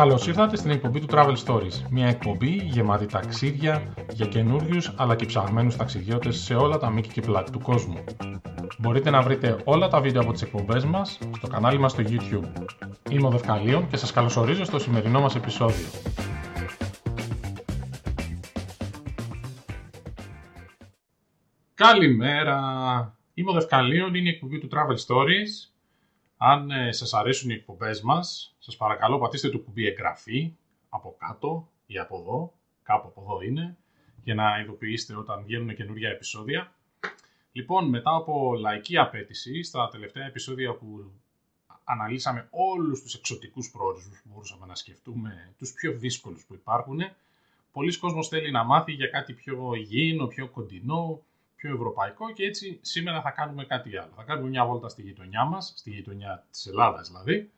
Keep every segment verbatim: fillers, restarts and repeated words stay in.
Καλώς ήρθατε στην εκπομπή του Travel Stories, μια εκπομπή γεμάτη ταξίδια για καινούριους αλλά και ψαγμένους ταξιδιώτες σε όλα τα μήκη και πλάτη του κόσμου. Μπορείτε να βρείτε όλα τα βίντεο από τις εκπομπές μας στο κανάλι μας στο YouTube. Είμαι ο Δευκαλίων και σας καλωσορίζω στο σημερινό μας επεισόδιο. Καλημέρα! Είμαι ο Δευκαλίων, είναι η εκπομπή του Travel Stories. Αν σας αρέσουν οι εκπομπές μας, σας παρακαλώ πατήστε το κουμπί εγγραφή από κάτω ή από εδώ, κάπου από εδώ είναι, για να ειδοποιήσετε όταν βγαίνουν καινούργια επεισόδια. Λοιπόν, μετά από λαϊκή απέτηση, στα τελευταία επεισόδια που αναλύσαμε όλους τους εξωτικούς προορισμούς που μπορούσαμε να σκεφτούμε, τους πιο δύσκολους που υπάρχουν, πολλοί κόσμος θέλει να μάθει για κάτι πιο υγιεινό, πιο κοντινό, πιο ευρωπαϊκό και έτσι σήμερα θα κάνουμε κάτι άλλο. Θα κάνουμε μια βόλτα στη γειτονιά μας, στη γειτονιά της Ελλάδας δηλαδή,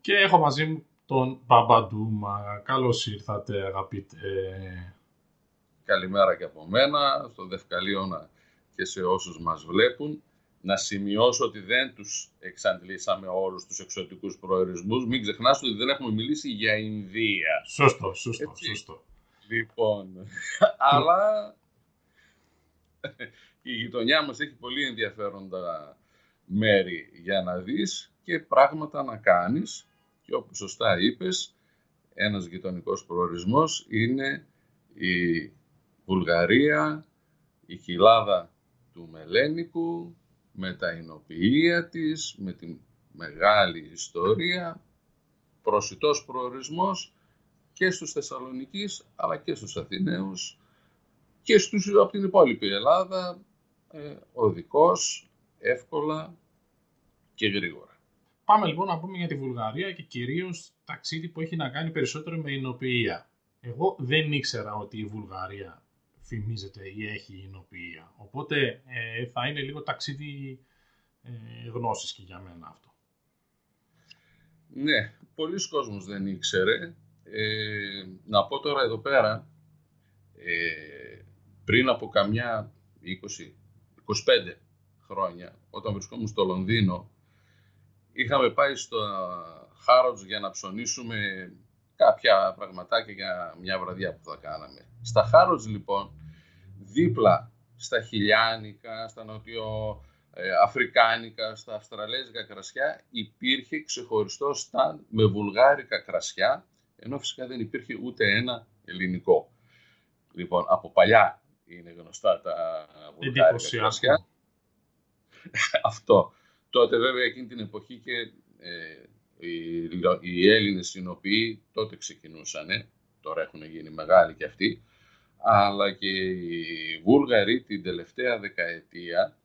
και έχω μαζί μου τον Μπαμπαντούμα. Καλώς ήρθατε αγαπητέ. Καλημέρα και από μένα, στο Δευκαλίωνα και σε όσους μας βλέπουν. Να σημειώσω ότι δεν τους εξαντλήσαμε όλους τους εξωτικούς προορισμούς. Μην ξεχνάς ότι δεν έχουμε μιλήσει για Ινδία. Σωστό, σωστό, έτσι. σωστό. Λοιπόν, αλλά... Η γειτονιά μας έχει πολύ ενδιαφέροντα μέρη για να δεις και πράγματα να κάνεις και όπως σωστά είπες, ένας γειτονικός προορισμός είναι η Βουλγαρία, η Κοιλάδα του Μελένικου με τα εινοποιεία της, με τη μεγάλη ιστορία, προσιτός προορισμός και στους Θεσσαλονικείς αλλά και στους Αθηναίους. Και στους, από την υπόλοιπη Ελλάδα, ε, οδικός, εύκολα και γρήγορα. Πάμε λοιπόν να πούμε για τη Βουλγαρία και κυρίως ταξίδι που έχει να κάνει περισσότερο με εινοποιεία. Εγώ δεν ήξερα ότι η Βουλγαρία φημίζεται ή έχει εινοποιεία. Οπότε ε, θα είναι λίγο ταξίδι ε, γνώσης και για μένα αυτό. Ναι, πολλοί κόσμος δεν ήξερε. Ε, να πω τώρα εδώ πέρα... Ε, Πριν από καμιά είκοσι με είκοσι πέντε χρόνια, όταν βρισκόμουν στο Λονδίνο, είχαμε πάει στο Χάροντς για να ψωνίσουμε κάποια πραγματάκια για μια βραδιά που θα κάναμε. Στα Χάροντς λοιπόν, δίπλα στα Χιλιάνικα, στα Νοτιοαφρικάνικα, στα Αυστραλέζικα κρασιά, υπήρχε ξεχωριστό στάντ με βουλγάρικα κρασιά, ενώ φυσικά δεν υπήρχε ούτε ένα ελληνικό. Λοιπόν, από παλιά είναι γνωστά τα βουλγάρικα κρασιά. Αυτό. Τότε βέβαια εκείνη την εποχή και ε, οι, οι Έλληνες εινοποιοί τότε ξεκινούσανε. Τώρα έχουν γίνει μεγάλοι και αυτοί. Αλλά και οι Βούλγαροι την τελευταία δεκαετία,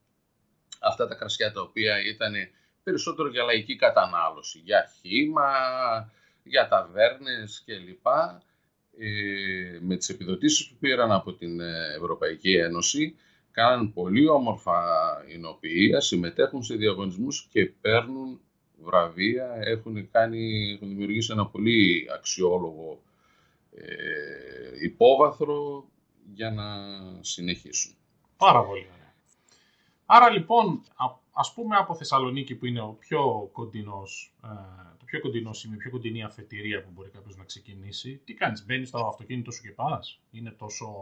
αυτά τα κρασιά τα οποία ήταν περισσότερο για λαϊκή κατανάλωση, για χύμα, για ταβέρνες κλπ. Ε, με τις επιδοτήσεις που πήραν από την Ευρωπαϊκή Ένωση, κάνουν πολύ όμορφα εινοποιεία, συμμετέχουν σε διαγωνισμούς και παίρνουν βραβεία, έχουν, κάνει, έχουν δημιουργήσει ένα πολύ αξιόλογο ε, υπόβαθρο για να συνεχίσουν. Πάρα πολύ ωραία. Άρα λοιπόν, ας πούμε από Θεσσαλονίκη που είναι ο πιο κοντινός, ε, πιο κοντινό σημείο, πιο κοντινή αφετηρία που μπορεί κάποιος να ξεκινήσει. Τι κάνεις, μπαίνεις στο αυτοκίνητο σου και πας, είναι τόσο,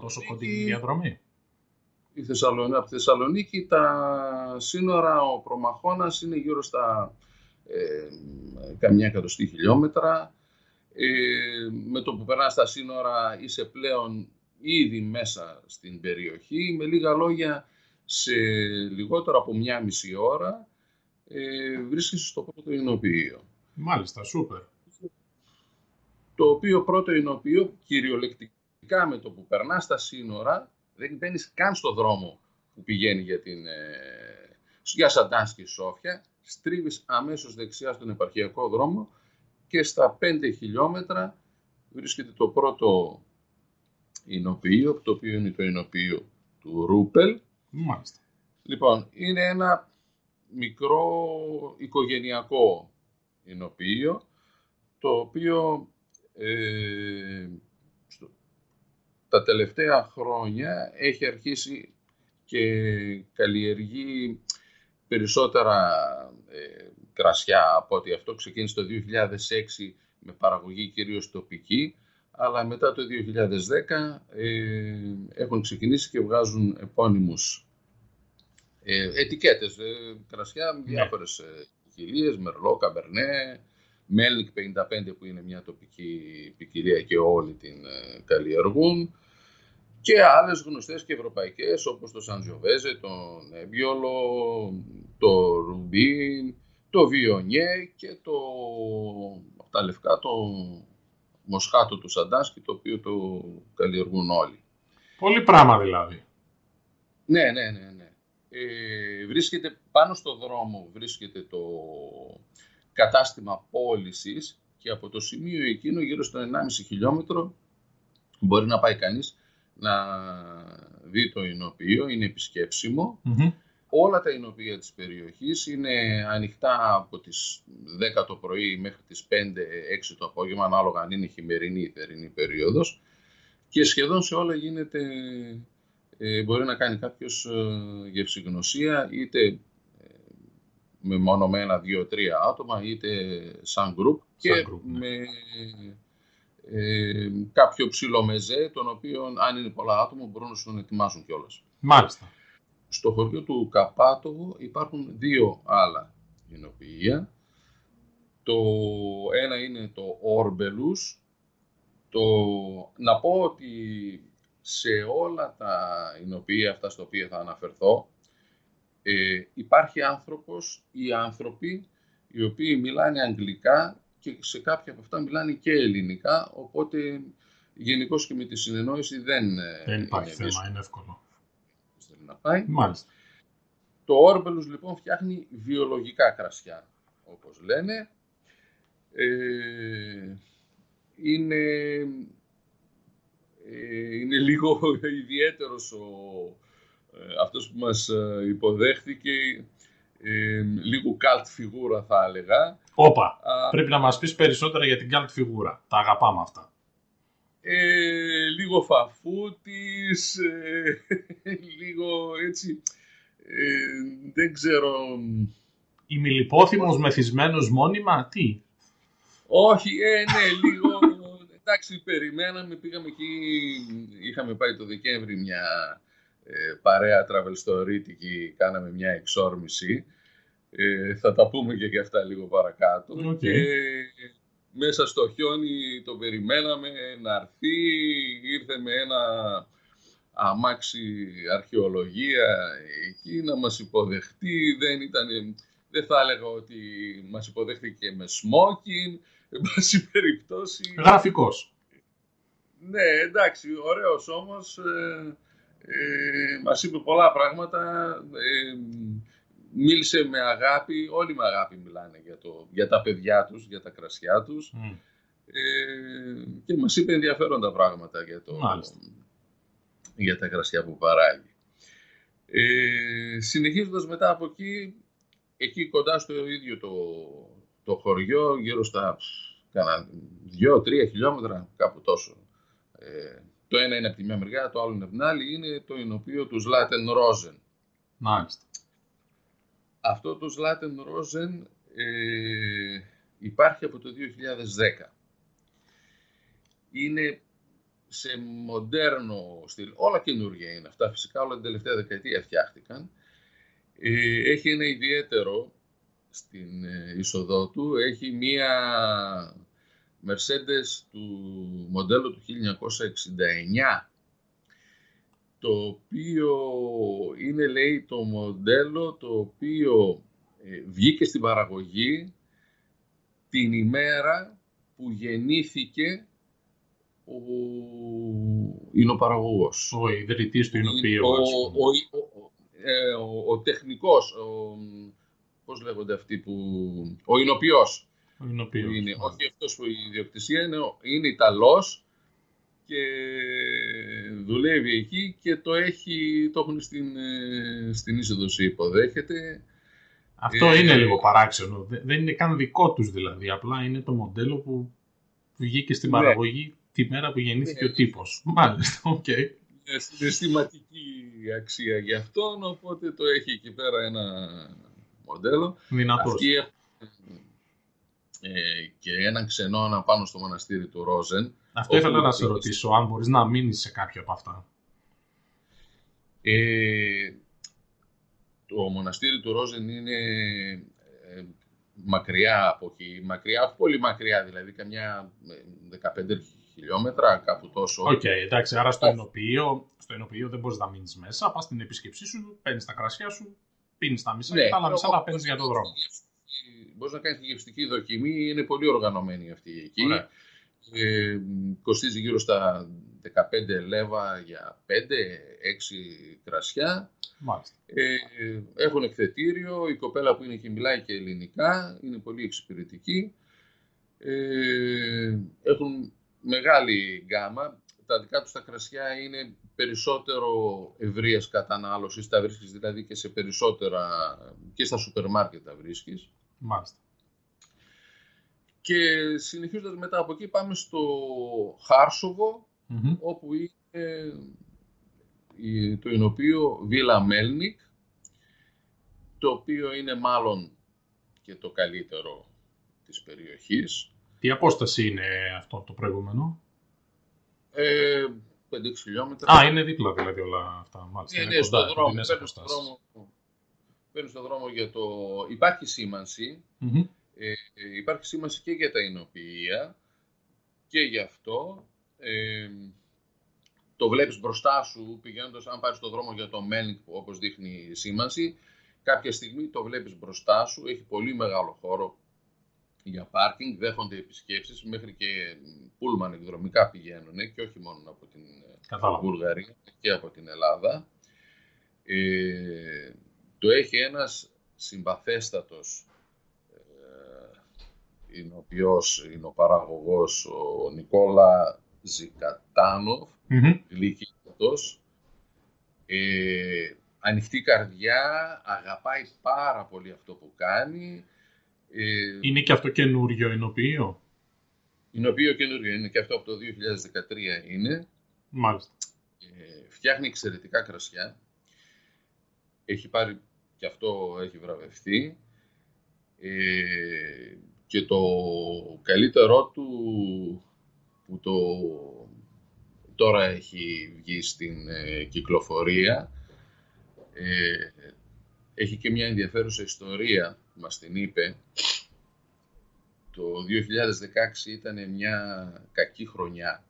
τόσο κοντινή διαδρομή. Η Θεσσαλονίκη, από τη Θεσσαλονίκη τα σύνορα, ο Προμαχώνας είναι γύρω στα ε, καμιά εκατοστή χιλιόμετρα. Ε, με το που περνάς τα σύνορα είσαι πλέον ήδη μέσα στην περιοχή. Με λίγα λόγια, σε λιγότερο από μια μισή ώρα Ε, βρίσκεσαι στο πρώτο εινοποιείο. Μάλιστα, σούπερ. Το οποίο πρώτο εινοποιείο κυριολεκτικά με το που περνάς τα σύνορα δεν μπαίνεις καν στο δρόμο που πηγαίνει για, την, ε, για Σαντάνσκι Σόφια, στρίβεις αμέσως δεξιά στον επαρχιακό δρόμο και στα πέντε χιλιόμετρα βρίσκεται το πρώτο εινοποιείο, το οποίο είναι το εινοποιείο του Ρούπελ. Μάλιστα. Λοιπόν, είναι ένα μικρό οικογενειακό εινοποιείο, το οποίο ε, στο, τα τελευταία χρόνια έχει αρχίσει και καλλιεργεί περισσότερα ε, κρασιά από ότι αυτό ξεκίνησε το δύο χιλιάδες έξι με παραγωγή κυρίως τοπική, αλλά μετά το δύο χιλιάδες δέκα ε, έχουν ξεκινήσει και βγάζουν επώνυμους ε, ετικέτες, ε, κρασιά, ναι. διάφορες ε, ποικιλίες, Μερλό, Καμπερνέ, Μέλικ πενήντα πέντε που είναι μια τοπική ποικιλία και όλοι την ε, καλλιεργούν, και άλλες γνωστές και ευρωπαϊκές όπως το Σανζιοβέζε, το Νεβιόλο, το Ρουμπίν, το Βιονιέ και το, τα λευκά, το Μοσχάτο του Σαντάνσκι, το οποίο το καλλιεργούν όλοι. Πολύ πράγμα δηλαδή. Ναι, ναι, ναι. ναι. Ε, βρίσκεται πάνω στο δρόμο, βρίσκεται το κατάστημα πώλησης και από το σημείο εκείνο γύρω στο ενάμιση χιλιόμετρο μπορεί να πάει κανείς να δει το εινοποιείο, είναι επισκέψιμο. Mm-hmm. Όλα τα εινοποιεία της περιοχής είναι ανοιχτά από τις δέκα το πρωί μέχρι τις πέντε έξι το απόγευμα, ανάλογα αν είναι χειμερινή ή θερινή περίοδος, και σχεδόν σε όλα γίνεται, ε, μπορεί να κάνει κάποιος ε, γευσηγνωσία, είτε ε, με μόνο με ένα, δύο, τρία άτομα, είτε σαν group, και σαν group, ναι. με ε, κάποιο ψηλό μεζέ, τον οποίο αν είναι πολλά άτομα μπορούν να τον ετοιμάσουν κιόλας. Μάλιστα. Στο χωριό του Καπάτογο υπάρχουν δύο άλλα εινοποιεία. Το ένα είναι το Ορμπέλιος. Το... Να πω ότι σε όλα τα εινοποιεία αυτά στα οποία θα αναφερθώ ε, υπάρχει άνθρωπος ή άνθρωποι οι οποίοι μιλάνε αγγλικά και σε κάποια από αυτά μιλάνε και ελληνικά, οπότε γενικώς και με τη συνεννόηση δεν, δεν υπάρχει είναι θέμα, δύσκολο. Είναι εύκολο. Να πάει. Το Ορμπέλιος λοιπόν φτιάχνει βιολογικά κρασιά, όπως λένε. Ε, είναι, ε, είναι λίγο ιδιαίτερος ο, ε, αυτός που μας υποδέχθηκε, ε, λίγο cult φιγούρα θα έλεγα. Όπα, πρέπει να μας πεις περισσότερα για την cult φιγούρα, τα αγαπάμε αυτά. Ε, λίγο φαφούτης, ε, λίγο έτσι, ε, δεν ξέρω... Ημιλιπόθυμος μεθυσμένος μόνιμα, τι? Όχι, ε, ναι, λίγο, εντάξει, περιμέναμε, πήγαμε εκεί, είχαμε πάει το Δεκέμβρη μια ε, παρέα Travel Story'τικη, κάναμε μια εξόρμηση, ε, θα τα πούμε και για αυτά λίγο παρακάτω. Okay. Και... Μέσα στο χιόνι το περιμέναμε να έρθει, ήρθε με ένα αμάξι αρχαιολογία εκεί να μας υποδεχτεί, δεν, ήταν, δεν θα έλεγα ότι μας υποδέχτηκε με smoking, εν πάση περιπτώσει... Γραφικός. Ναι, εντάξει, ωραίος όμως, ε, ε, μας είπε πολλά πράγματα, ε, μίλησε με αγάπη, όλοι με αγάπη μιλάνε για, το, για τα παιδιά τους, για τα κρασιά τους, mm. ε, και μας είπε ενδιαφέροντα πράγματα για, το, για τα κρασιά που παράγει. Ε, συνεχίζοντας μετά από εκεί, εκεί κοντά στο ίδιο το, το χωριό, γύρω στα δύο τρία χιλιόμετρα, κάπου τόσο. Ε, το ένα είναι από τη μια μεριά, το άλλο είναι από την άλλη, είναι το εινοποιείο του Zlaten Rozen. Μάλιστα. Αυτό το Zlaten Rozen ε, υπάρχει από το δύο χιλιάδες δέκα. Είναι σε μοντέρνο στυλ. Όλα καινούργια είναι αυτά. Φυσικά όλα την τελευταία δεκαετία φτιάχτηκαν. Ε, έχει ένα ιδιαίτερο στην ε, είσοδό του. Έχει μία Mercedes του μοντέλου του χίλια εννιακόσια εξήντα εννιά. Το οποίο είναι, λέει, το μοντέλο το οποίο ε, βγήκε στην παραγωγή την ημέρα που γεννήθηκε ο εινοπαραγωγός. Ο ιδρυτής του εινοποιείου. Ο, ο, ο, ε, ο, ο τεχνικός, ο, πώς λέγονται αυτοί που... Ο εινοποιός. Ο εινοποιός. Είναι, όχι αυτός που η ιδιοκτησία είναι, είναι Ιταλός. Και δουλεύει εκεί και το, έχει, το έχουν στην, στην είσοδοση, υποδέχεται. Αυτό ε, είναι λίγο παράξενο. Δεν είναι καν δικό τους δηλαδή. Απλά είναι το μοντέλο που βγήκε στην ναι. παραγωγή τη μέρα που γεννήθηκε ναι. ο τύπος. Μάλιστα, οκ. Okay. Είναι συναισθηματική αξία για αυτόν, οπότε το έχει εκεί πέρα ένα μοντέλο. Δυνατός. Αυτοί, ε, και έναν ξενώνα πάνω στο μοναστήρι του Ρόζεν. Αυτό ήθελα να σε ρωτήσω, αν μπορείς να μείνεις σε κάποιο από αυτά. Ε, το μοναστήρι του Ρόζεν είναι ε, μακριά από εκεί, μακριά, πολύ μακριά, δηλαδή καμιά δεκαπέντε χιλιόμετρα, κάπου τόσο. Οκ, okay, εντάξει, άρα στο ενοποιείο, στο ενοποιείο δεν μπορείς να μείνεις μέσα, πας στην επίσκεψή σου, παίρνεις τα κρασιά σου, πίνεις τα μισά, ναι, τα άλλα μισά τα παίρνεις για τον δρόμο. Μπορείς να κάνεις τη γευστική δοκιμή, είναι πολύ οργανωμένη αυτή εκεί. Ωραία. Ε, κοστίζει γύρω στα δεκαπέντε λέβα για πέντε έξι κρασιά. Ε, έχουν εκθετήριο, η κοπέλα που είναι και μιλάει και ελληνικά, είναι πολύ εξυπηρετική. Ε, έχουν μεγάλη γκάμα. Τα δικά τους τα κρασιά είναι περισσότερο ευρείας κατανάλωσης, τα βρίσκεις δηλαδή και σε περισσότερα, και στα σούπερ μάρκετ τα βρίσκεις. Μάλιστα. Και συνεχίζοντας μετά από εκεί πάμε στο Χάρσοβο, mm-hmm. όπου είναι το ενωπείο Βίλα Μέλνικ, το οποίο είναι μάλλον και το καλύτερο της περιοχής. Τι απόσταση είναι αυτό το προηγούμενο? Ε, πέντε έξι χιλιόμετρα. Α, είναι δίπλα δηλαδή όλα αυτά. Μάλιστα, είναι, είναι κοντά, στον δρόμο, παίρνει στον δρόμο για το... Υπάρχει σήμανση. Mm-hmm. Ε, υπάρχει σήμανση και για τα εινοποιεία και γι' αυτό ε, το βλέπεις μπροστά σου πηγαίνοντας, αν πάρεις το δρόμο για το Μέλνικ όπως δείχνει η σήμανση, κάποια στιγμή το βλέπεις μπροστά σου, έχει πολύ μεγάλο χώρο για πάρκινγκ, δέχονται επισκέψεις, μέχρι και πούλμαν εκδρομικά πηγαίνουν και όχι μόνο από την Καθώς. Βουλγαρία και από την Ελλάδα. Ε, το έχει ένας συμπαθέστατος είναι ο οποίος είναι ο παραγωγός, ο Νικόλα Ζικατάνοφ, mm-hmm. γλυκύτατος. Ε, ανοιχτή καρδιά, αγαπάει πάρα πολύ αυτό που κάνει. Ε, είναι και αυτό καινούριο ενοποιείο. Ενοποιείο καινούριο, είναι και αυτό από το δύο χιλιάδες δεκατρία είναι. Μάλιστα. Ε, φτιάχνει εξαιρετικά κρασιά. Έχει πάρει, και αυτό έχει βραβευτεί. Ε, Και το καλύτερό του που το, τώρα έχει βγει στην ε, κυκλοφορία ε, έχει και μια ενδιαφέρουσα ιστορία που μας την είπε. Το δύο χιλιάδες δεκαέξι ήταν μια κακή χρονιά.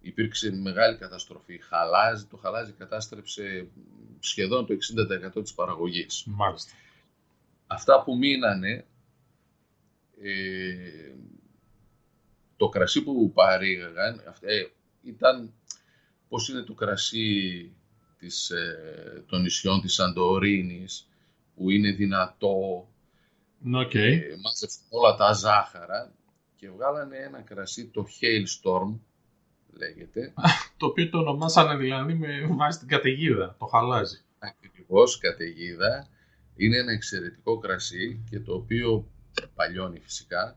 Υπήρξε μεγάλη καταστροφή. Χαλάζι, το χαλάζι κατάστρεψε σχεδόν το εξήντα τοις εκατό της παραγωγής. Μάλιστα. Αυτά που μείνανε Ε, το κρασί που παρήγαγαν ε, ήταν πώς είναι το κρασί της, ε, των νησιών της Σαντορίνης που είναι δυνατό okay. ε, μάζεψαν όλα τα ζάχαρα και βγάλανε ένα κρασί, το Hailstorm λέγεται, το οποίο το ονομάσανε δηλαδή με βάση την καταιγίδα, το χαλάζι. Ακριβώς, καταιγίδα. Είναι ένα εξαιρετικό κρασί και το οποίο παλιώνει φυσικά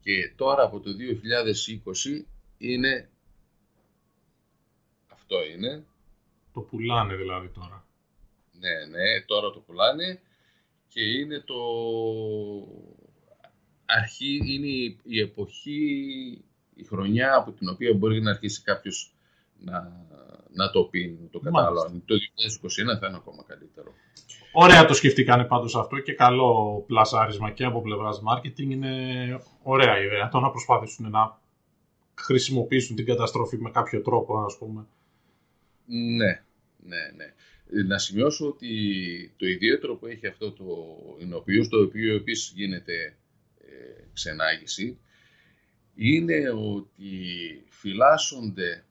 και τώρα από το δύο χιλιάδες είκοσι είναι αυτό είναι το πουλάνε δηλαδή τώρα ναι ναι τώρα το πουλάνε και είναι το αρχή είναι η εποχή η χρονιά από την οποία μπορεί να αρχίσει κάποιος να, να το πει το κατάλαβα. Το δύο χιλιάδες είκοσι ένα θα είναι ακόμα καλύτερο. Ωραία το σκεφτήκανε πάντως αυτό και καλό πλασάρισμα και από πλευράς marketing. Είναι ωραία ιδέα το να προσπαθήσουν να χρησιμοποιήσουν την καταστροφή με κάποιο τρόπο, ας πούμε. Ναι, ναι, ναι. Να σημειώσω ότι το ιδιαίτερο που έχει αυτό το εινοποιείο, το οποίο επίσης γίνεται ε, ξενάγηση, είναι ότι φυλάσσονται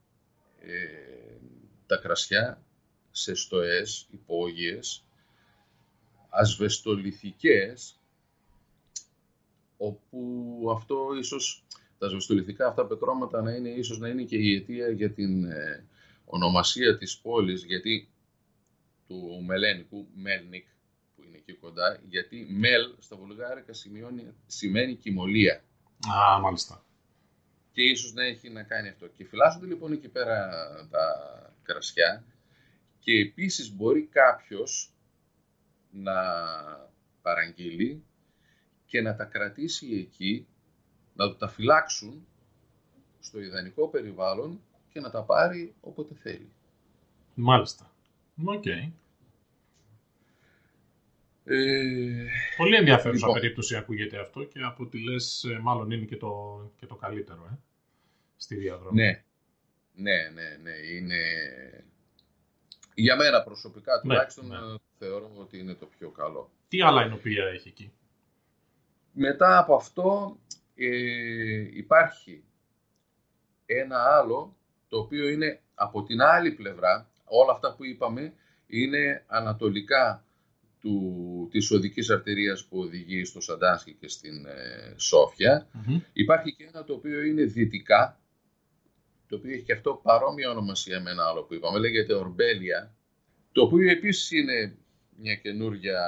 ε, τα κρασιά σε στοές, υπόγειες, ασβεστολιθικές, όπου αυτό ίσως, τα ασβεστολιθικά αυτά πετρώματα να είναι, ίσως να είναι και η αιτία για την ε, ονομασία της πόλης, γιατί του Μελένικου, Μέλνικ, που είναι εκεί κοντά, γιατί Μελ στα βουλγάρικα σημαίνει, σημαίνει κυμολία. Α, μάλιστα. Και ίσως να έχει να κάνει αυτό. Και φυλάσσονται λοιπόν εκεί πέρα τα κρασιά και επίσης μπορεί κάποιος να παραγγείλει και να τα κρατήσει εκεί, να τα φυλάξουν στο ιδανικό περιβάλλον και να τα πάρει όποτε θέλει. Μάλιστα. Οκ. Okay. Ε, Πολύ ενδιαφέρουσα λοιπόν περίπτωση ακούγεται αυτό και από ό,τι λες μάλλον είναι και το, και το καλύτερο ε, στη διαδρομή. Ναι, ναι, ναι, ναι. Είναι... Για μένα προσωπικά τουλάχιστον ναι, ναι. θεωρώ ότι είναι το πιο καλό. Τι άλλα ενοπία έχει εκεί? Μετά από αυτό ε, υπάρχει ένα άλλο το οποίο είναι από την άλλη πλευρά. Όλα αυτά που είπαμε είναι ανατολικά του, της οδικής αρτηρίας που οδηγεί στο Σαντάνσκι και στην ε, Σόφια. Mm-hmm. Υπάρχει και ένα το οποίο είναι δυτικά, το οποίο έχει και αυτό παρόμοια ονομασία με ένα άλλο που είπαμε, λέγεται Ορμπέλια, το οποίο επίσης είναι μια καινούργια,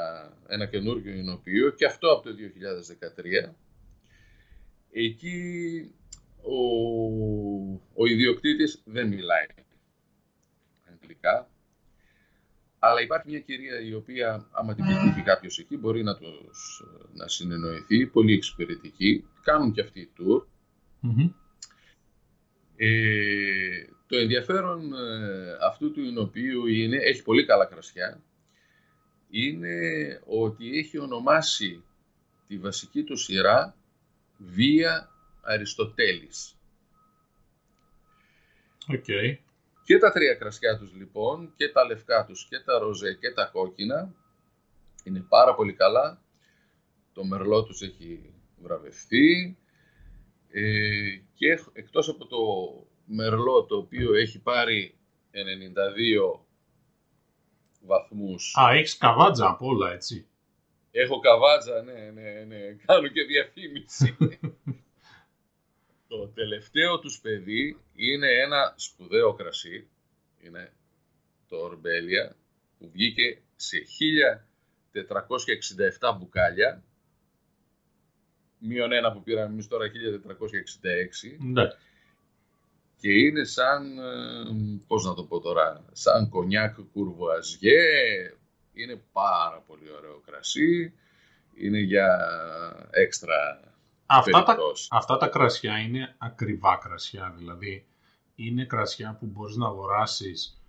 ένα καινούργιο εινοποιείο και αυτό από το δύο χιλιάδες δεκατρία. Εκεί ο, ο ιδιοκτήτης δεν μιλάει αγγλικά, αλλά υπάρχει μια κυρία η οποία άμα την πετύχει κάποιος εκεί μπορεί να, τους, να συνεννοηθεί, πολύ εξυπηρετική, κάνουν και αυτοί οι tour. Mm-hmm. Ε, το ενδιαφέρον ε, αυτού του εινοποιείου είναι, έχει πολύ καλά κρασιά, είναι ότι έχει ονομάσει τη βασική του σειρά Βία Αριστοτέλης. Okay. Και τα τρία κρασιά τους λοιπόν, και τα λευκά τους, και τα ροζέ και τα κόκκινα, είναι πάρα πολύ καλά. Το μερλό τους έχει βραβευτεί. Ε, και εκτός από το μερλό, το οποίο έχει πάρει ενενήντα δύο βαθμούς. Α, έχεις καβάτζα από όλα, έτσι. Έχω καβάτζα, ναι, ναι, ναι. Κάνω και διαφήμιση. Το τελευταίο τους παιδί είναι ένα σπουδαίο κρασί. Είναι το Ορμπέλια, που βγήκε σε χίλια τετρακόσια εξήντα επτά μπουκάλια. Μείον ένα που πήραμε εμείς τώρα, χίλια τετρακόσια εξήντα έξι. Ναι. Και είναι σαν, πώς να το πω τώρα, σαν κονιάκ κουρβουαζιέ. Είναι πάρα πολύ ωραίο κρασί. Είναι για έξτρα αυτά περιπτώσεις. Τα, αυτά τα κρασιά είναι ακριβά κρασιά. Δηλαδή είναι κρασιά που μπορείς να αγοράσεις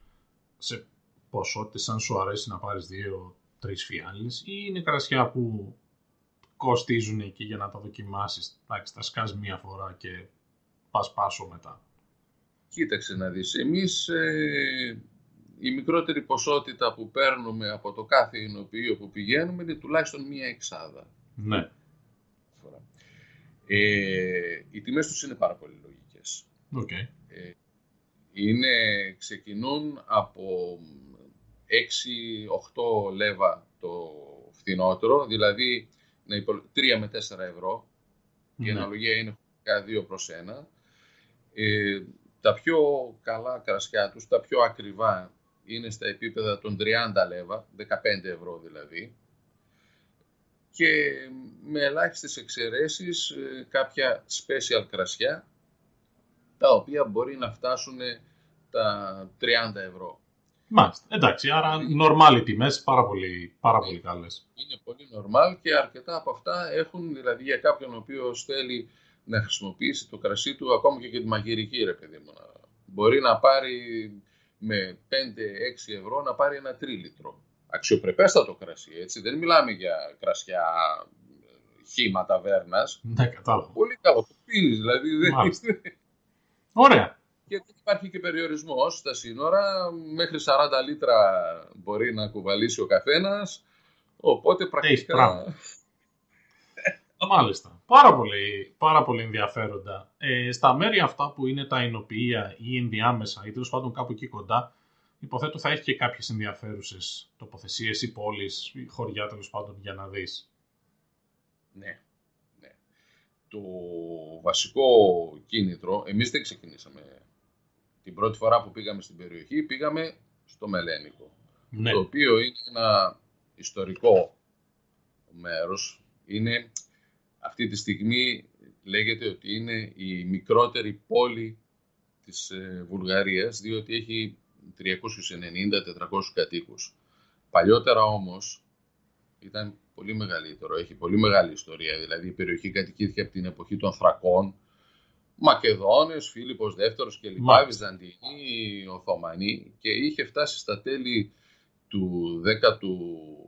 σε ποσότητες, αν σου αρέσει να πάρεις δύο-τρεις φιάλες, ή είναι κρασιά που κοστίζουν εκεί για να τα δοκιμάσεις? Εντάξει, τα σκάς μία φορά και πας πάσο μετά. Κοίταξε να δεις, εμείς ε, η μικρότερη ποσότητα που παίρνουμε από το κάθε εινοποιείο που πηγαίνουμε είναι τουλάχιστον μία εξάδα. Ναι. Ε, οι τιμές τους είναι πάρα πολύ λογικές. Okay. Ε, είναι, ξεκινούν από έξι με οκτώ λέβα το φθηνότερο, δηλαδή τρία με τέσσερα ευρώ, η ναι. αναλογία είναι δύο προς ένα. Ε, τα πιο καλά κρασιά τους, τα πιο ακριβά, είναι στα επίπεδα των τριάντα λέβα, δεκαπέντε ευρώ δηλαδή. Και με ελάχιστες εξαιρέσεις κάποια special κρασιά, τα οποία μπορεί να φτάσουν τα τριάντα ευρώ. Μάλιστα, εντάξει, άρα normal τιμές, πάρα πολύ, πάρα πολύ είναι, καλές. Είναι πολύ normal και αρκετά από αυτά έχουν, δηλαδή για κάποιον ο οποίος θέλει να χρησιμοποιήσει το κρασί του, ακόμα και για τη μαγειρική, ρε παιδί μου, μπορεί να πάρει με πέντε με έξι ευρώ να πάρει ένα τρίλιτρο. Αξιοπρεπέστατο κρασί, έτσι, δεν μιλάμε για κρασιά χήμα ταβέρνας. Ναι, κατάλαβα. Πολύ καλό, το πίνεις, δηλαδή δεν είστε. Ωραία. Και υπάρχει και περιορισμός στα σύνορα, μέχρι σαράντα λίτρα μπορεί να κουβαλήσει ο καθένας, οπότε πρακτικά... Μάλιστα. Πάρα πολύ, πάρα πολύ ενδιαφέροντα. Ε, στα μέρη αυτά που είναι τα εινοποιεία ή ενδιάμεσα ή τέλος πάντων κάπου εκεί κοντά, υποθέτω θα έχει και κάποιες ενδιαφέρουσες τοποθεσίες ή πόλεις ή χωριά τέλος πάντων για να δεις. Ναι. ναι. Το βασικό κίνητρο, εμείς δεν ξεκινήσαμε. Την πρώτη φορά που πήγαμε στην περιοχή, πήγαμε στο Μελένικο, ναι. το οποίο είναι ένα ιστορικό μέρος. Είναι, αυτή τη στιγμή λέγεται ότι είναι η μικρότερη πόλη της Βουλγαρίας, διότι έχει τριακόσιους ενενήντα με τετρακόσιους κατοίκους. Παλιότερα όμως ήταν πολύ μεγαλύτερο, έχει πολύ μεγάλη ιστορία. Δηλαδή η περιοχή κατοικήθηκε από την εποχή των Θρακών, Μακεδόνες, Φίλιππος δεύτερος και λοιπά, Βυζαντινοί, Οθωμανοί, και είχε φτάσει στα τέλη του δέκατου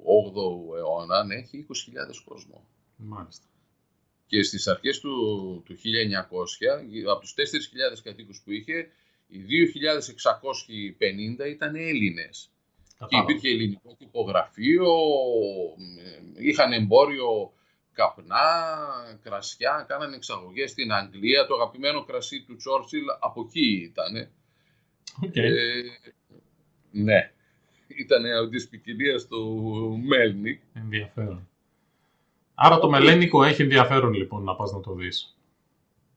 όγδοου αιώνα να έχει είκοσι χιλιάδες κόσμο. Μάλιστα. Και στις αρχές του, του χίλια εννιακόσια, από τους τέσσερις χιλιάδες κατοίκους που είχε, οι δύο χιλιάδες εξακόσιοι πενήντα ήταν Έλληνες. Και υπήρχε ελληνικό τυπογραφείο, είχαν εμπόριο καπνά, κρασιά, κάνανε εξαγωγές στην Αγγλία. Το αγαπημένο κρασί του Τσόρτσιλ από εκεί ήταν. Okay. Ε, ναι, ήταν της ποικιλίας του Μέλνικ. Ενδιαφέρον. Άρα το Μελένικο έχει ενδιαφέρον, λοιπόν, να πας να το δεις.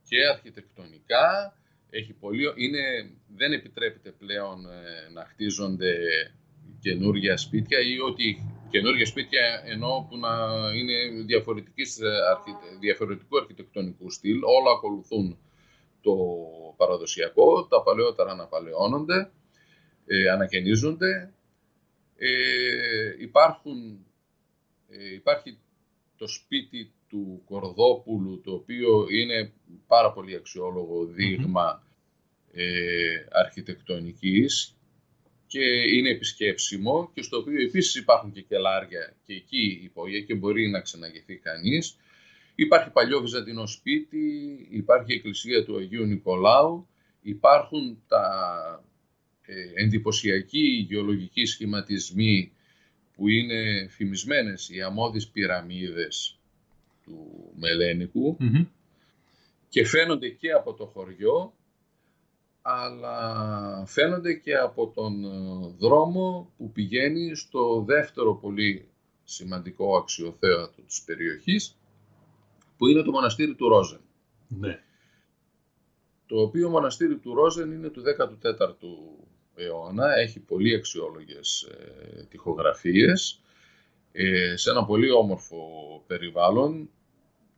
Και αρχιτεκτονικά έχει πολύ, είναι, δεν επιτρέπεται πλέον ε, να χτίζονται καινούργια σπίτια, ή ότι καινούργια σπίτια εννοώ που να είναι διαφορετικής, διαφορετικού αρχιτεκτονικού στυλ. Όλα ακολουθούν το παραδοσιακό, τα παλαιότερα αναπαλαιώνονται, ε, ανακαινίζονται. Ε, υπάρχουν, ε, υπάρχει το σπίτι του Κορδόπουλου, το οποίο είναι πάρα πολύ αξιόλογο δείγμα mm-hmm. ε, αρχιτεκτονικής και είναι επισκέψιμο, και στο οποίο επίσης υπάρχουν και κελάρια και εκεί υπόγεια και μπορεί να ξαναγεθεί κανείς. Υπάρχει παλιό βυζαντινό σπίτι, υπάρχει η εκκλησία του Αγίου Νικολάου, υπάρχουν τα ε, εντυπωσιακοί γεωλογικοί σχηματισμοί που είναι φημισμένες οι αμμώδεις πυραμίδες του Μελένικου mm-hmm. και φαίνονται και από το χωριό, αλλά φαίνονται και από τον δρόμο που πηγαίνει στο δεύτερο πολύ σημαντικό αξιοθέατο της περιοχής, που είναι το μοναστήρι του Ρόζεν. Ναι. Το οποίο μοναστήρι του Ρόζεν είναι του δέκατου τέταρτου αιώνα, έχει πολύ αξιόλογες ε, τοιχογραφίες ε, σε ένα πολύ όμορφο περιβάλλον.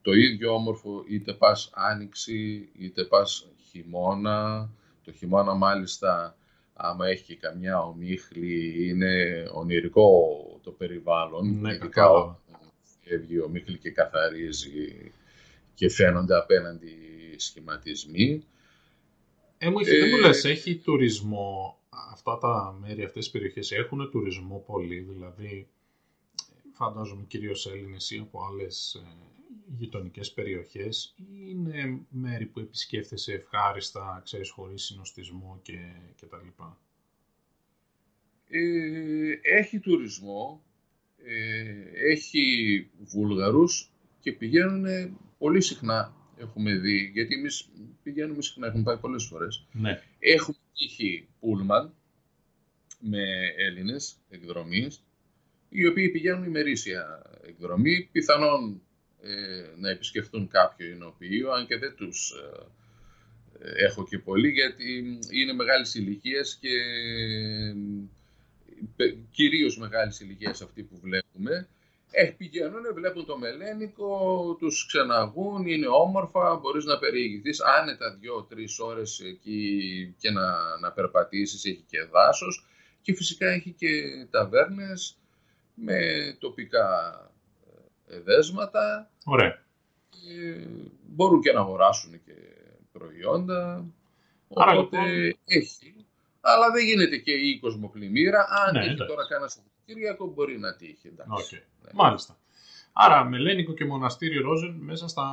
Το ίδιο όμορφο είτε πας άνοιξη είτε πας χειμώνα. Το χειμώνα μάλιστα, άμα έχει και καμιά ομίχλη, είναι ονειρικό το περιβάλλον. Ναι, ειδικά όταν φεύγει ο μίχλη και καθαρίζει και φαίνονται απέναντι σχηματισμοί. Ε, μου είχε, ε, δεν μου λες, έχει τουρισμό, αυτά τα μέρη, αυτές τις περιοχές έχουν τουρισμό πολύ, δηλαδή φαντάζομαι κυρίως Έλληνες ή από άλλες ε, γειτονικές περιοχές, είναι μέρη που επισκέφτεσαι ευχάριστα, ξέρεις, χωρίς συνοστισμό και, και τα λοιπά. Ε, έχει τουρισμό, ε, έχει Βουλγαρούς και πηγαίνουν πολύ συχνά. Έχουμε δει, γιατί εμείς πηγαίνουμε συχνά, έχουμε πάει πολλές φορές. Ναι. Έχουμε τύχει πούλμαν με Έλληνες εκδρομείς, οι οποίοι πηγαίνουν ημερήσια εκδρομή, πιθανόν ε, να επισκεφτούν κάποιο εινοποιείο, αν και δεν τους ε, έχω και πολύ, γιατί είναι μεγάλης ηλικίας και ε, κυρίως μεγάλης ηλικίας αυτοί που βλέπουμε. Ε, πηγαίνουν, βλέπουν το Μελένικο, τους ξεναγούν, είναι όμορφα, μπορείς να περιηγηθείς άνετα δύο-τρεις ώρες εκεί και να, να περπατήσεις, έχει και δάσος και φυσικά έχει και ταβέρνες με τοπικά δέσματα. Ωραία. Ε, μπορούν και να αγοράσουν και προϊόντα, οπότε Άρα, έχει, αλλά δεν γίνεται και η κοσμοπλημμύρα, αν ναι, έχει εντάξει. Τώρα κανένας Κυριακό μπορεί να τύχει, εντάξει. Okay. Ναι. Μάλιστα. Άρα, Μελένικο και Μοναστήρι Ρόζεν μέσα στα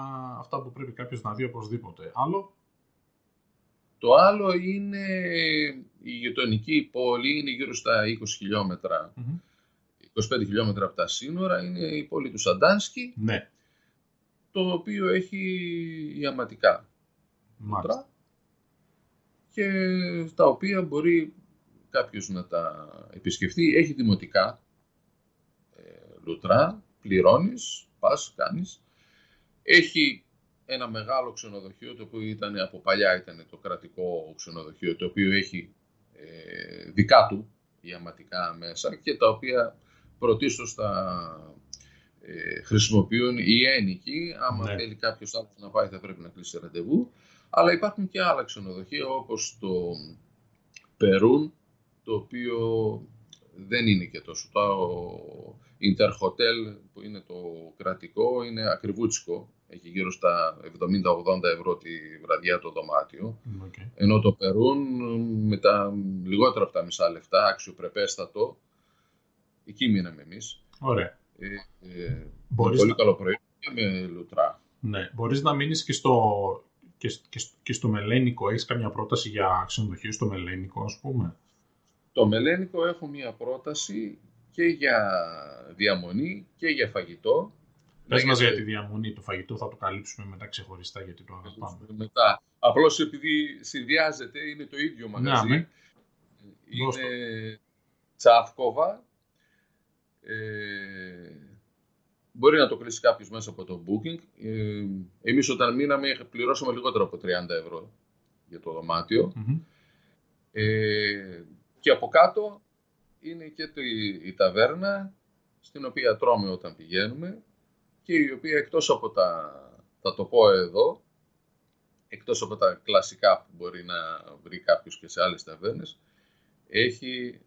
αυτά που πρέπει κάποιος να δει οπωσδήποτε. Άλλο. Το άλλο είναι η γειτονική πόλη, είναι γύρω στα είκοσι χιλιόμετρα, mm-hmm. είκοσι πέντε χιλιόμετρα από τα σύνορα, είναι η πόλη του Σαντάνσκι, ναι. Το οποίο έχει ιαματικά μέτρα και τα οποία μπορεί κάποιος να τα επισκεφτεί. Έχει δημοτικά ε, λουτρά, πληρώνεις, πας, κάνεις. Έχει ένα μεγάλο ξενοδοχείο, το οποίο ήταν, από παλιά ήταν το κρατικό ξενοδοχείο, το οποίο έχει ε, δικά του ιαματικά μέσα και τα οποία πρωτίστως τα ε, χρησιμοποιούν οι ένοικοι. Άμα ναι. θέλει κάποιος άλλος να πάει θα πρέπει να κλείσει ραντεβού. Αλλά υπάρχουν και άλλα ξενοδοχεία όπως το Περούν, το οποίο δεν είναι και τόσο. Το Interhotel που είναι το κρατικό είναι ακριβούτσικο. Έχει γύρω στα εβδομήντα με ογδόντα ευρώ τη βραδιά το δωμάτιο. Okay. Ενώ το Περούν με τα λιγότερα από τα μισά λεφτά, αξιοπρεπέστατο. Εκεί μείναμε εμείς. Ωραία. Ε, ε, Μπορείς πολύ να... καλό προϊόν και με λουτρά. Ναι. Μπορείς να μείνεις και στο, και, και, και στο Μελένικο. Έχεις καμιά πρόταση για ξενοδοχείο στο Μελένικο, ας πούμε? Το Μελένικο έχω μία πρόταση και για διαμονή και για φαγητό. Πες μας για τη διαμονή, το φαγητό θα το καλύψουμε μετά ξεχωριστά γιατί το αγαπάμε. Μετά. Απλώς επειδή συνδυάζεται, είναι το ίδιο μαγαζί. Να, είναι Δώστο. Τσάφκοβα. Ε, μπορεί να το κλείσει κάποιος μέσα από το booking. Ε, εμείς όταν μείναμε πληρώσαμε λιγότερο από τριάντα ευρώ για το δωμάτιο. Mm-hmm. Ε, και από κάτω είναι και το, η, η ταβέρνα στην οποία τρώμε όταν πηγαίνουμε και η οποία εκτός από τα, θα το πω εδώ, εκτός από τα κλασικά που μπορεί να βρει κάποιος και σε άλλες ταβέρνες, έχει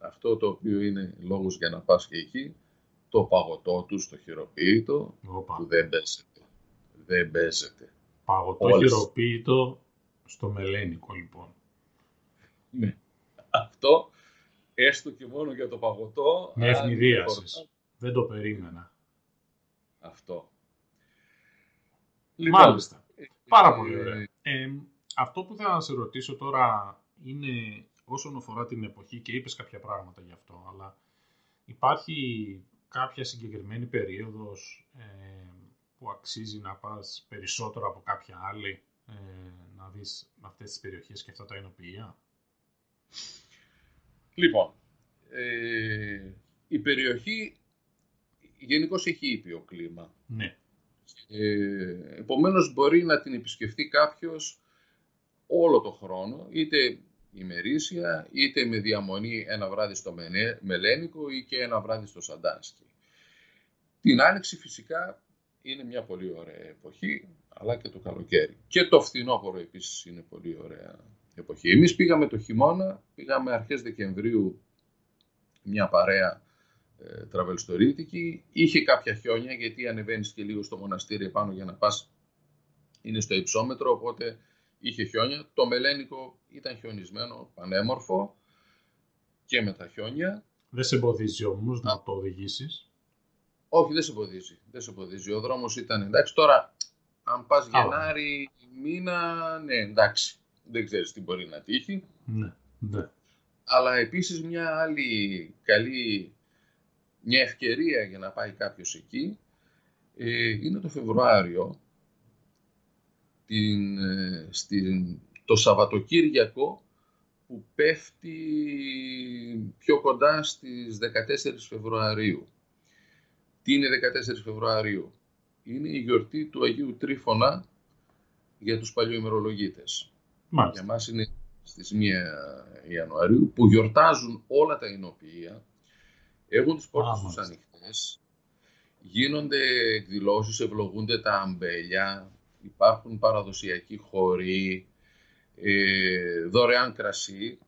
αυτό το οποίο είναι λόγος για να πας και εκεί, το παγωτό τους, το χειροποίητο, Οπα. που δεν παίζεται. Δεν παίζεται. Παγωτό Όλες. χειροποίητο στο Μελένικο, λοιπόν. Ναι. Αυτό, έστω και μόνο για το παγωτό... Με ευνηδίασες. Δεν το περίμενα. Αυτό. Λοιπόν, Μάλιστα. Ε, Πάρα ε, πολύ ωραία. Ε, ε, αυτό που θα σε ρωτήσω τώρα είναι... όσον αφορά την εποχή, και είπες κάποια πράγματα γι' αυτό, αλλά υπάρχει κάποια συγκεκριμένη περίοδος ε, που αξίζει να πας περισσότερο από κάποια άλλη ε, να δεις αυτές τις περιοχές και αυτά τα ενοποιεία? Λοιπόν, ε, η περιοχή γενικώς έχει ήπιο κλίμα. Ναι. Ε, επομένως μπορεί να την επισκεφτεί κάποιος όλο το χρόνο, είτε ημερήσια, είτε με διαμονή ένα βράδυ στο Μελένικο ή και ένα βράδυ στο Σαντάνσκι. Την άνοιξη φυσικά είναι μια πολύ ωραία εποχή, αλλά και το καλοκαίρι. Και το φθινόπωρο επίσης είναι πολύ ωραία εποχή. Εμείς πήγαμε το χειμώνα, πήγαμε αρχές Δεκεμβρίου μια παρέα ε, travel storytική. Είχε κάποια χιόνια γιατί ανεβαίνεις και λίγο στο μοναστήρι επάνω για να πας, είναι στο υψόμετρο, οπότε είχε χιόνια. Το Μελένικο ήταν χιονισμένο, πανέμορφο και με τα χιόνια. Δεν σε εμποδίζει όμως να το οδηγήσεις? Όχι, δεν σε εμποδίζει. Δεν σε εμποδίζει. Ο δρόμος ήταν εντάξει. Τώρα, αν πας Άρα. Γενάρη μήνα, ναι, εντάξει. Δεν ξέρεις τι μπορεί να τύχει. Ναι, ναι. Αλλά επίσης μια άλλη καλή, μια ευκαιρία για να πάει κάποιος εκεί, ε, είναι το Φεβρουάριο. Την, στην, το Σαββατοκύριακο που πέφτει πιο κοντά στις δεκατέσσερις Φεβρουαρίου. Τι είναι δεκατέσσερις Φεβρουαρίου? Είναι η γιορτή του Αγίου Τρίφωνα για τους παλιοημερολογίτες. Μάλιστα. Για μας είναι στις πρώτη Ιανουαρίου που γιορτάζουν όλα τα εινοποιεία, έχουν τις πόρτες τους ανοιχτές, γίνονται εκδηλώσεις, ευλογούνται τα αμπέλια, υπάρχουν παραδοσιακοί χοροί, ε, δωρεάν κρασί,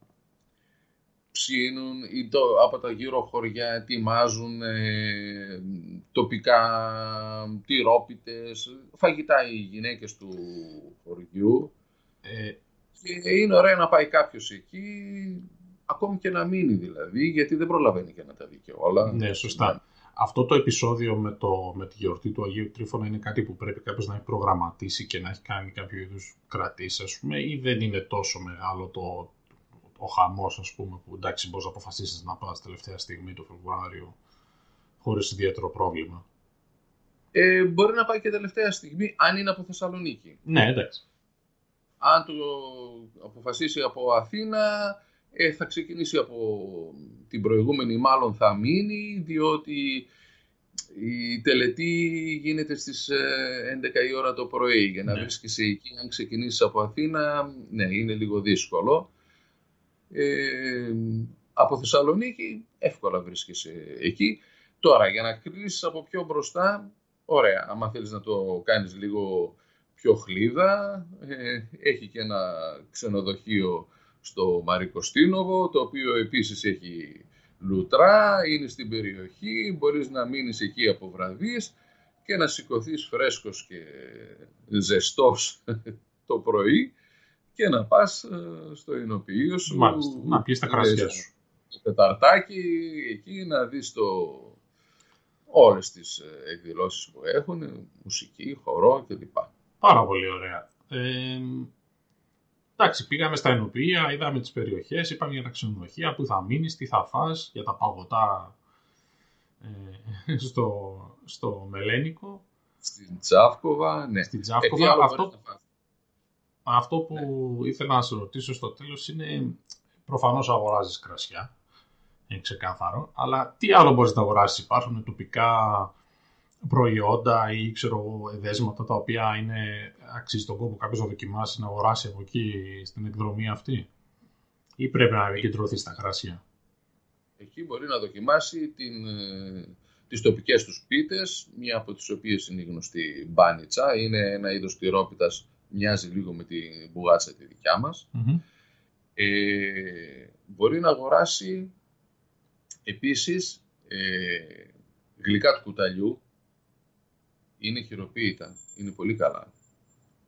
ψήνουν ή το, από τα γύρω χωριά ετοιμάζουν ε, τοπικά τυρόπιτες, φαγητά οι γυναίκες του χωριού. Ε, και είναι ωραίο να πάει κάποιος εκεί, ακόμη και να μείνει δηλαδή, γιατί δεν προλαβαίνει και να τα δει και όλα. Ναι, σωστά. Αυτό το επεισόδιο με, το, με τη γιορτή του Αγίου Τρίφωνα είναι κάτι που πρέπει κάποιος να έχει προγραμματίσει και να έχει κάνει κάποιο είδους κρατήσεις, ας πούμε, ή δεν είναι τόσο μεγάλο το, το, ο χαμός, ας πούμε, που εντάξει μπορείς να αποφασίσεις να πας τελευταία στιγμή το Φεβρουάριο χωρίς ιδιαίτερο πρόβλημα? Ε, μπορεί να πάει και τελευταία στιγμή αν είναι από Θεσσαλονίκη. Ναι, εντάξει. Αν το αποφασίσει από Αθήνα... Ε, θα ξεκινήσει από την προηγούμενη, μάλλον θα μείνει, διότι η τελετή γίνεται στις έντεκα η ώρα το πρωί. Για να ναι. βρίσκεσαι εκεί, αν ξεκινήσεις από Αθήνα, ναι, είναι λίγο δύσκολο. Ε, από Θεσσαλονίκη, εύκολα βρίσκεσαι εκεί. Τώρα, για να κλείσεις από πιο μπροστά, ωραία, άμα θέλεις να το κάνεις λίγο πιο χλίδα, ε, έχει και ένα ξενοδοχείο στο Μαρικοστίνοβο, το οποίο επίσης έχει λουτρά, είναι στην περιοχή, μπορείς να μείνεις εκεί από βραδύς και να σηκωθείς φρέσκος και ζεστός το πρωί και να πας στο εινοποιείο σου. Μάλιστα, να πιείς τα κρασιά σου. Το πεταρτάκι εκεί, να δεις το... όλες τις εκδηλώσεις που έχουν, μουσική, χορό κλπ. Πάρα πολύ ωραία. Ε, εντάξει, πήγαμε στα εινοποιεία, είδαμε τις περιοχές, είπαμε για τα ξενοδοχεία, που θα μείνεις, τι θα φας, για τα παγωτά ε, στο, στο Μελένικο. Στην Τσάφκοβα, ναι. Στην Τσάφκοβα. Ε, αυτό, αυτό που ναι. ήθελα να σε ρωτήσω στο τέλος είναι, προφανώς αγοράζεις κρασιά, είναι ξεκάθαρο, αλλά τι άλλο μπορείς να αγοράσεις, υπάρχουν τοπικά προϊόντα ή ξέρω εδέσματα τα οποία είναι, αξίζει τον κόπο κάποιος να δοκιμάσει να αγοράσει από εκεί στην εκδρομή αυτή, ή πρέπει να επικεντρωθεί στα κρασιά? Εκεί μπορεί να δοκιμάσει την, τις τοπικές τους πίτες, μία από τις οποίες είναι η γνωστή μπάνιτσα, είναι ένα είδος τυρόπιτας, μοιάζει λίγο με την μπουγάτσα τη δικιά μας. Mm-hmm. Ε, μπορεί να αγοράσει επίσης ε, γλυκά του κουταλιού, είναι χειροποίητα, είναι πολύ καλά,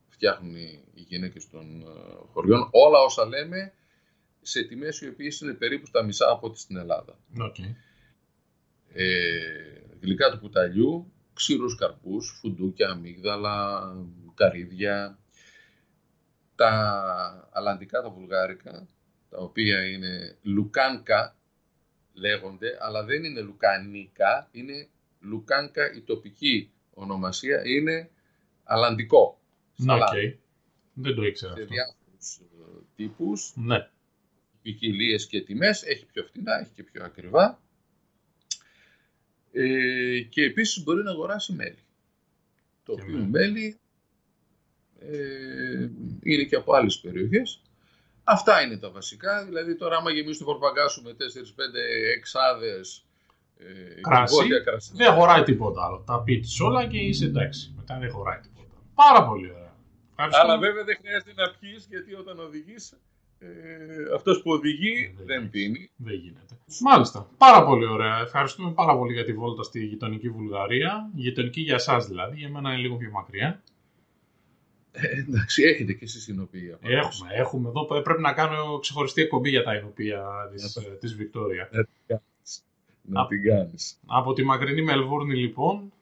φτιάχνουν οι, οι γυναίκες των ε, χωριών, όλα όσα λέμε σε τιμές οι οποίες είναι περίπου στα μισά από ό,τι στην Ελλάδα. Okay. Ε, γλυκά του κουταλιού, ξηρούς καρπούς, φουντούκια, αμύγδαλα, καρύδια. Τα αλλαντικά, τα βουλγάρικα, τα οποία είναι λουκάνκα λέγονται, αλλά δεν είναι λουκανικά, είναι λουκάνκα, η τοπική ονομασία είναι αλλαντικό. Ναι, okay. Δεν το ήξερα σε αυτό. Σε διάφορους τύπους, ναι. Ποικιλίες και τιμές, έχει πιο φτηνά, έχει και πιο ακριβά. Ε, και επίσης μπορεί να αγοράσει μέλι, το οποίο ναι. μέλι... Ε, είναι και από άλλες περιοχές. Αυτά είναι τα βασικά. Δηλαδή τώρα άμα γεμίσει το φορπαγκά σου με τέσσερις πέντε εξάδες ε, κρασί, δεν χωράει τίποτα άλλο. Τα πίτεις όλα και είσαι εντάξει. Μετά δεν χωράει τίποτα. Πάρα πολύ ωραία. Αλλά βέβαια δεν χρειάζεται να πιείς, γιατί όταν οδηγείς ε, αυτός που οδηγεί δεν, δεν πίνει. Δεν γίνεται. Μάλιστα. Πάρα πολύ ωραία. Ευχαριστούμε πάρα πολύ για τη βόλτα στη γειτονική Βουλγαρία. Γειτονική για εσάς δηλαδή. Για μένα είναι λίγο πιο μακριά. Ε, εντάξει, έχετε και εσείς εινοποιεία. Έχουμε, έχουμε. Εδώ πρέπει να κάνω ξεχωριστή εκπομπή για τα εινοποιεία της, yeah. της Βικτόρια. Yeah. Να την κάνεις. Από τη μακρινή Μελβούρνη, λοιπόν.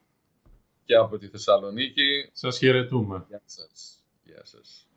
Και από τη Θεσσαλονίκη. Σας χαιρετούμε. Γεια σας. Γεια σας.